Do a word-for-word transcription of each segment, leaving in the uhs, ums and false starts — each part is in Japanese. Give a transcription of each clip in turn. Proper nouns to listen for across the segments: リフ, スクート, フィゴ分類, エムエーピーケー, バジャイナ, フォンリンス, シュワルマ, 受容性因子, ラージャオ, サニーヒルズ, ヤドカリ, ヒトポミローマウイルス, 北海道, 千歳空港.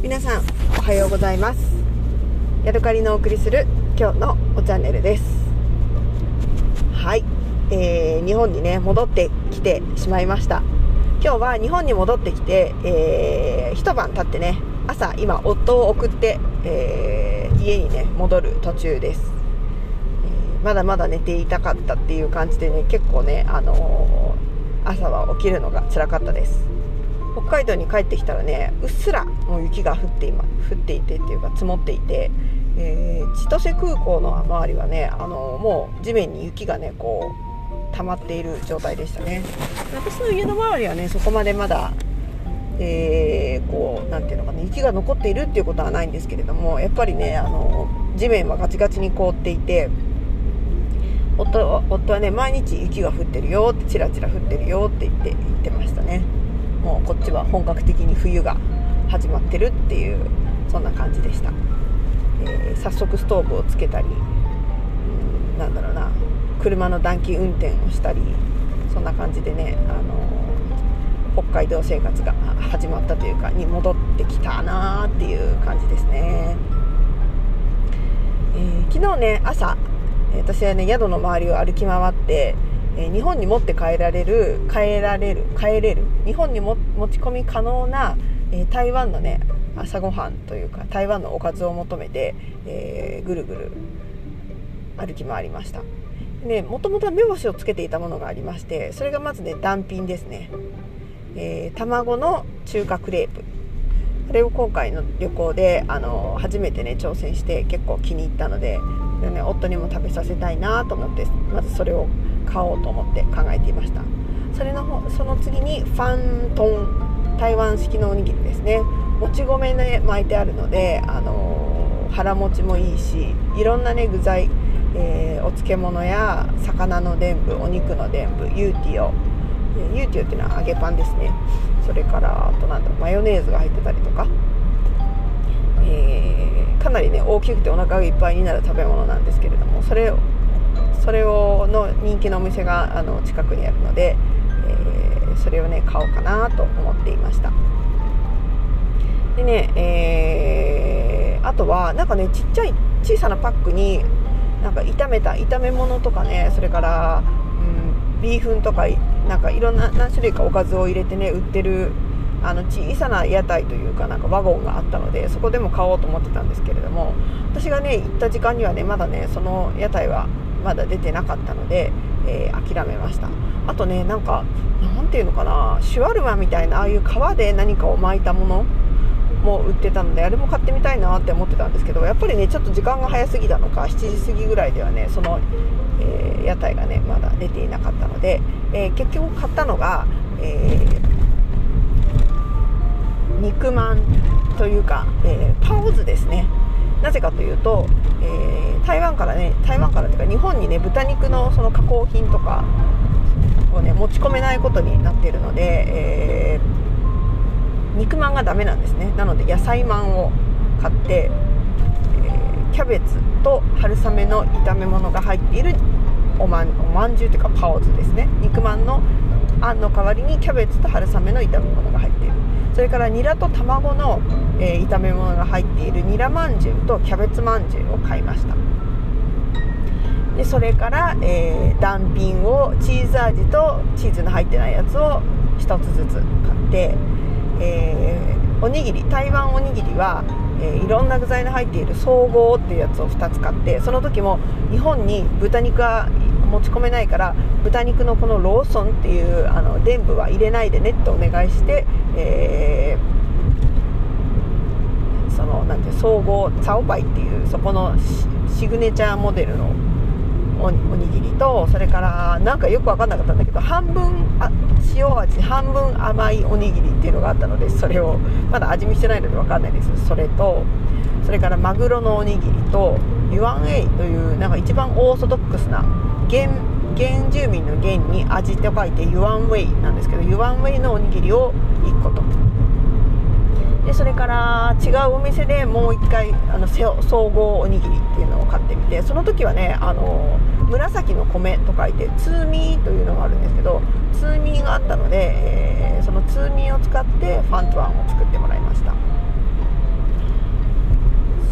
皆さんおはようございます。ヤドカリのお送りする今日のおチャンネルです。はい、えー、日本にね戻ってきてしまいました。今日は日本に戻ってきて、えー、一晩経ってね、朝今夫を送って、えー、家にね戻る途中です。まだまだ寝ていたかったっていう感じでね、結構ね、あのー、朝は起きるのが辛かったです。北海道に帰ってきたらね、うっすらもう雪が降って今降っていてっていうか積もっていて、えー、千歳空港の周りはね、あのー、もう地面に雪がねこう溜まっている状態でしたね。私の家の周りはねそこまでまだ、えー、こうなんていうのかね、雪が残っているっていうことはないんですけれども、やっぱりね、あのー、地面はガチガチに凍っていて、夫, 夫はね毎日雪が降ってるよって、チラチラ降ってるよって言って言ってましたね。もうこっちは本格的に冬が始まってるっていう、そんな感じでした。えー、早速ストーブをつけたり、うん、なんだろうな、車の暖気運転をしたり、そんな感じでね、あのー、北海道生活が始まったというかに戻ってきたなーっていう感じですね。えー、昨日ね朝私はね宿の周りを歩き回って、えー、日本に持って帰られる帰られる帰れる日本にも持ち込み可能な、えー、台湾のね朝ごはんというか台湾のおかずを求めて、えー、ぐるぐる歩き回りました。で、もともとは目星をつけていたものがありまして、それがまずね単品ですね。えー、卵の中華クレープ、これを今回の旅行で、あのー、初めてね挑戦して結構気に入ったので、でね、夫にも食べさせたいなと思って、まずそれを買おうと思って考えていました。それのその次にファントン、台湾式のおにぎりですね。もち米ね巻いてあるので、あのー、腹持ちもいいし、いろんなね具材、えー、お漬物や魚のでんぶ、お肉のでんぶ、ユーティオ、ユーティオっていうのは揚げパンですね。それからあとなんだろう、マヨネーズが入ってたりとか、えーかなりね大きくてお腹がいっぱいになる食べ物なんですけれども、それをそれをの人気のお店があの近くにあるので、えー、それをね買おうかなと思っていました。でね、えー、あとはなんかねちっちゃい小さなパックになんか炒めた炒め物とかね、それから、うん、ビーフンとかなんかいろんな何種類かおかずを入れてね売ってる。あの小さな屋台というかなんかワゴンがあったので、そこでも買おうと思ってたんですけれども、私がね行った時間にはねまだねその屋台はまだ出てなかったので、えー、諦めました。あとねなんかなんていうのかな、シュワルマみたいなああいう皮で何かを巻いたものも売ってたので、あれも買ってみたいなって思ってたんですけど、やっぱりねちょっと時間が早すぎたのか、しちじ過ぎぐらいではねその、えー、屋台がねまだ出ていなかったので、えー、結局買ったのが、えー肉まんというか、えー、パオズですね。なぜかというと、えー、台湾からね台湾からというか日本にね豚肉のその加工品とかをね持ち込めないことになっているので、えー、肉まんがダメなんですね。なので野菜まんを買って、えー、キャベツと春雨の炒め物が入っているおまん、おまんじゅうというかパオズですね。肉まんのあんの代わりにキャベツと春雨の炒め物が入っている。それからニラと卵の、えー、炒め物が入っているニラまんじゅうとキャベツまんじゅうを買いました。でそれから、えー、団品をチーズ味とチーズの入ってないやつをひとつずつ買って、えー、おにぎり台湾おにぎりは、えー、いろんな具材の入っている総合っていうやつをふたつ買って、その時も日本に豚肉は持ち込めないから豚肉のこのローソンっていうあのでんぶは入れないでねってお願いして、えー、そのなんて総合サオパイっていうそこのシグネチャーモデルのお、おにぎりと、それからなんかよく分かんなかったんだけど半分あ塩味半分甘いおにぎりっていうのがあったので、それをまだ味見してないので分かんないです。それとそれからマグロのおにぎりとユアンエイというなんか一番オーソドックスな原, 原住民の原に味と書いてユアンウェイなんですけど、ユアンウェイのおにぎりをいっこと、でそれから違うお店でもういっかいあの総合おにぎりっていうのを買ってみて、その時はねあの紫の米と書いてツーミーというのがあるんですけど、ツーミーがあったので、えー、そのツーミーを使ってファントワンを作ってもらいました。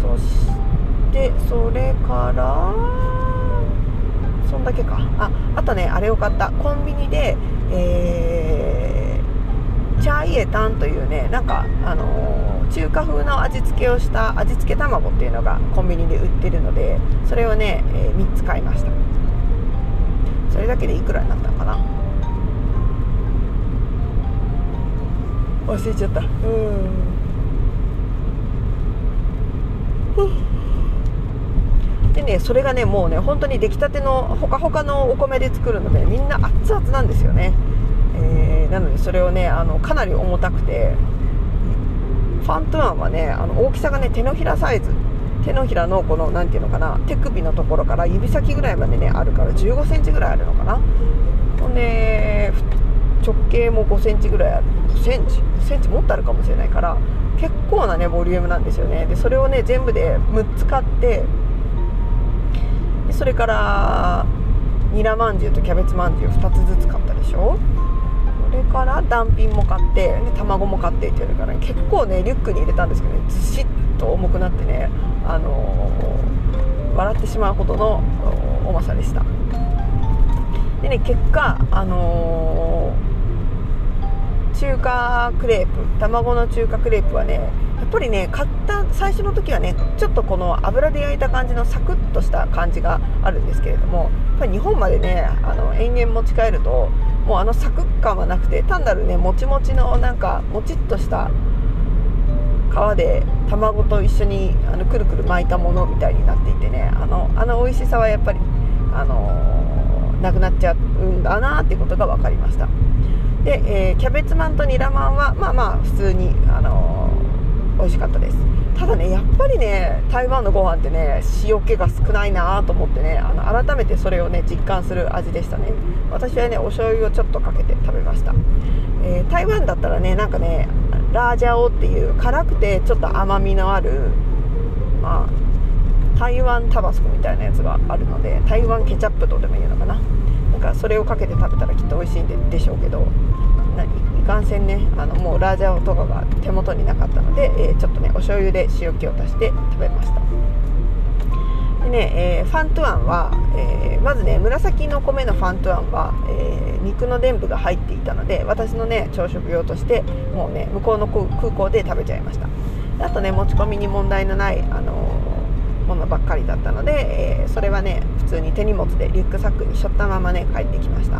そしてそれからそんだけか。あ、あとねあれを買った。コンビニで、えー、チャイエタンというね、なんかあのー、中華風の味付けをした味付け卵っていうのがコンビニで売ってるので、それをね、えー、みっつ買いました。それだけでいくらになったのかな、忘れちゃった。うんでね、それがねもうね本当に出来たてのほかほかのお米で作るので、みんな熱々なんですよね、えー、なのでそれをねあのかなり重たくて、ファントゥアンはねあの大きさがね手のひらサイズ、手のひらのこのなんていうのかな、手首のところから指先ぐらいまでねあるからじゅうごセンチぐらいあるのかな。ほんで直径もごセンチぐらいある、ごセンチごセンチもっとあるかもしれないから、結構なねボリュームなんですよね。でそれをね全部でむっつ買って、でそれからニラまんじゅうとキャベツまんじゅうふたつずつ買ったでしょ。それから団品も買って、で卵も買ってっていうから、ね、結構ねリュックに入れたんですけど、ね、ずしっと重くなってね、あのー、笑ってしまうほどの重さでした。でね結果、あのー中華クレープ、卵の中華クレープはねやっぱりね買った最初の時はねちょっとこの油で焼いた感じのサクッとした感じがあるんですけれども、やっぱり日本までねあの延々持ち帰るともうあのサクッ感はなくて、単なるねもちもちのなんかもちっとした皮で卵と一緒にあのくるくる巻いたものみたいになっていてね、あのあの美味しさはやっぱり、あのー、なくなっちゃうんだなってことが分かりました。でえー、キャベツまんとニラまんはまあまあ普通に、あのー、美味しかったです。ただねやっぱりね台湾のご飯ってね塩気が少ないなと思ってね、あの改めてそれをね実感する味でしたね。私はねお醤油をちょっとかけて食べました。えー、台湾だったらねなんかねラージャオっていう辛くてちょっと甘みのある、まあ、台湾タバスコみたいなやつがあるので、台湾ケチャップとでも言うのかな、なんかそれをかけて食べたらきっと美味しいん で, でしょうけど、いかんせんねあのもうラージャオとかが手元になかったので、えー、ちょっとねお醤油で塩気を足して食べました。でね、えー、ファントゥアンは、えー、まずね紫の米のファントゥアンは、えー、肉のでんぶが入っていたので、私のね朝食用としてもうね向こうの空港で食べちゃいました。あとね持ち込みに問題のない、あのーものばっかりだったので、えー、それはね普通に手荷物でリュックサックにしょったままね帰ってきました。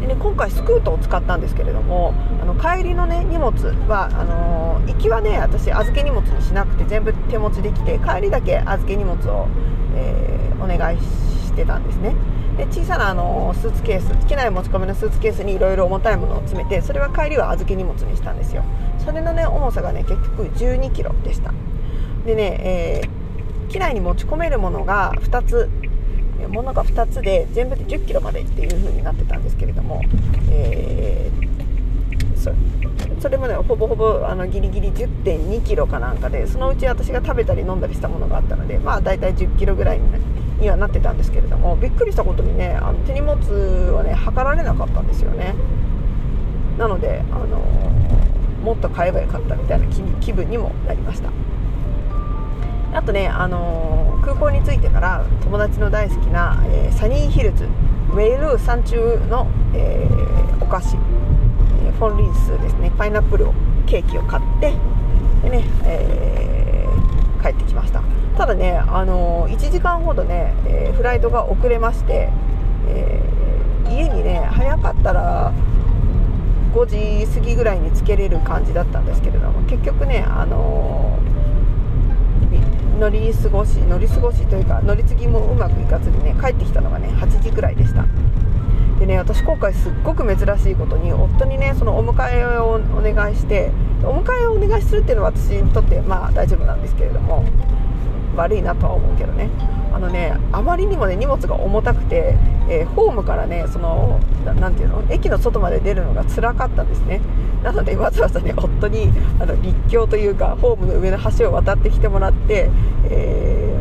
でね今回スクートを使ったんですけれども、あの帰りのね荷物はあのー、行きはね私預け荷物にしなくて全部手持ちできて、帰りだけ預け荷物を、えー、お願いしてたんですね。で小さなあのスーツケース、機内持ち込みのスーツケースにいろいろ重たいものを詰めて、それは帰りは預け荷物にしたんですよ。それのね重さがね結局じゅうにキロでした。でね、えー、機内に持ち込めるものがふたつ、ものがふたつで全部でじゅっキロまでっていう風になってたんですけれども、えー、そ, それもねほぼほぼあのギリギリ じゅってんにキロかなんかで、そのうち私が食べたり飲んだりしたものがあったので、まあだいたいじゅっキロぐらいに は, にはなってたんですけれども、びっくりしたことにねあの手荷物はね測られなかったんですよね。なので、あのー、もっと買えばよかったみたいな 気, 気分にもなりました。あとね、あのー、空港に着いてから友達の大好きな、えー、サニーヒルズウェイルー山中の、えー、お菓子、えー、フォンリンスですね、パイナップルをケーキを買ってで、ねえー、帰ってきました。ただね、あのー、いちじかんほどね、えー、フライトが遅れまして、えー、家にね早かったらごじ過ぎぐらいに着けれる感じだったんですけれども、結局ね、あのー乗り過ごし乗り過ごしというか乗り継ぎもうまくいかずにね帰ってきたのがねはちじくらいでした。でね私今回すっごく珍しいことに夫にねそのお迎えをお願いして、お迎えをお願いするっていうのは私にとってまあ大丈夫なんですけれども、悪いなとは思うけどね、あのねあまりにもね荷物が重たくて、えー、ホームからねそのなんていうの駅の外まで出るのが辛かったんですね。なのでわざわざね夫にあの陸橋というかホームの上の橋を渡ってきてもらって、え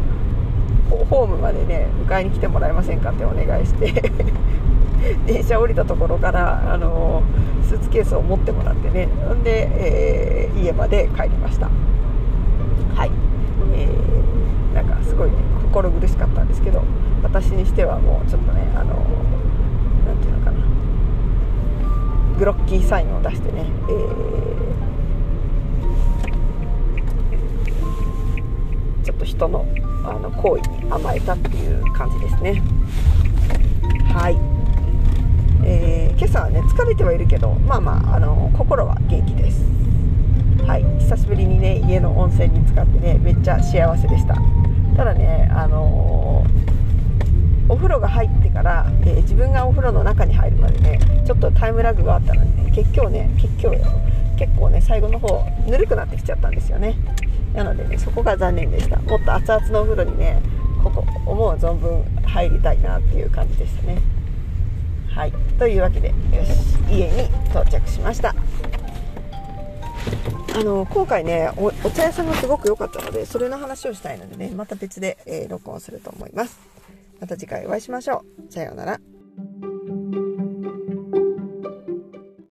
ー、ホームまでね迎えに来てもらえませんかってお願いして電車降りたところからあのスーツケースを持ってもらってね、んで、えー、家まで帰りました。はい。えー、なんかすごい、ね、心苦しかったんですけど、私にしてはもうちょっとね、あのなんていうのかな、グロッキーサインを出してね、えー、ちょっと人のあの行為に甘えたっていう感じですね。はい、えー、今朝はね疲れてはいるけど、まあまあ、あの心は元気です。はい、久しぶりにね家の温泉に浸かってねめっちゃ幸せでした。ただね、あのー、お風呂が入ってから、えー、自分がお風呂の中に入るまでねちょっとタイムラグがあったので、ね、結局ね結局結構ね最後の方ぬるくなってきちゃったんですよね。なのでね、そこが残念でした。もっと熱々のお風呂にね、ここ思う存分入りたいなっていう感じでしたね。はい、というわけで、よし、家に到着しました。あの今回ね お, お茶屋さんがすごく良かったので、それの話をしたいのでね、また別で、えー、録音すると思います。また次回お会いしましょう。さようなら。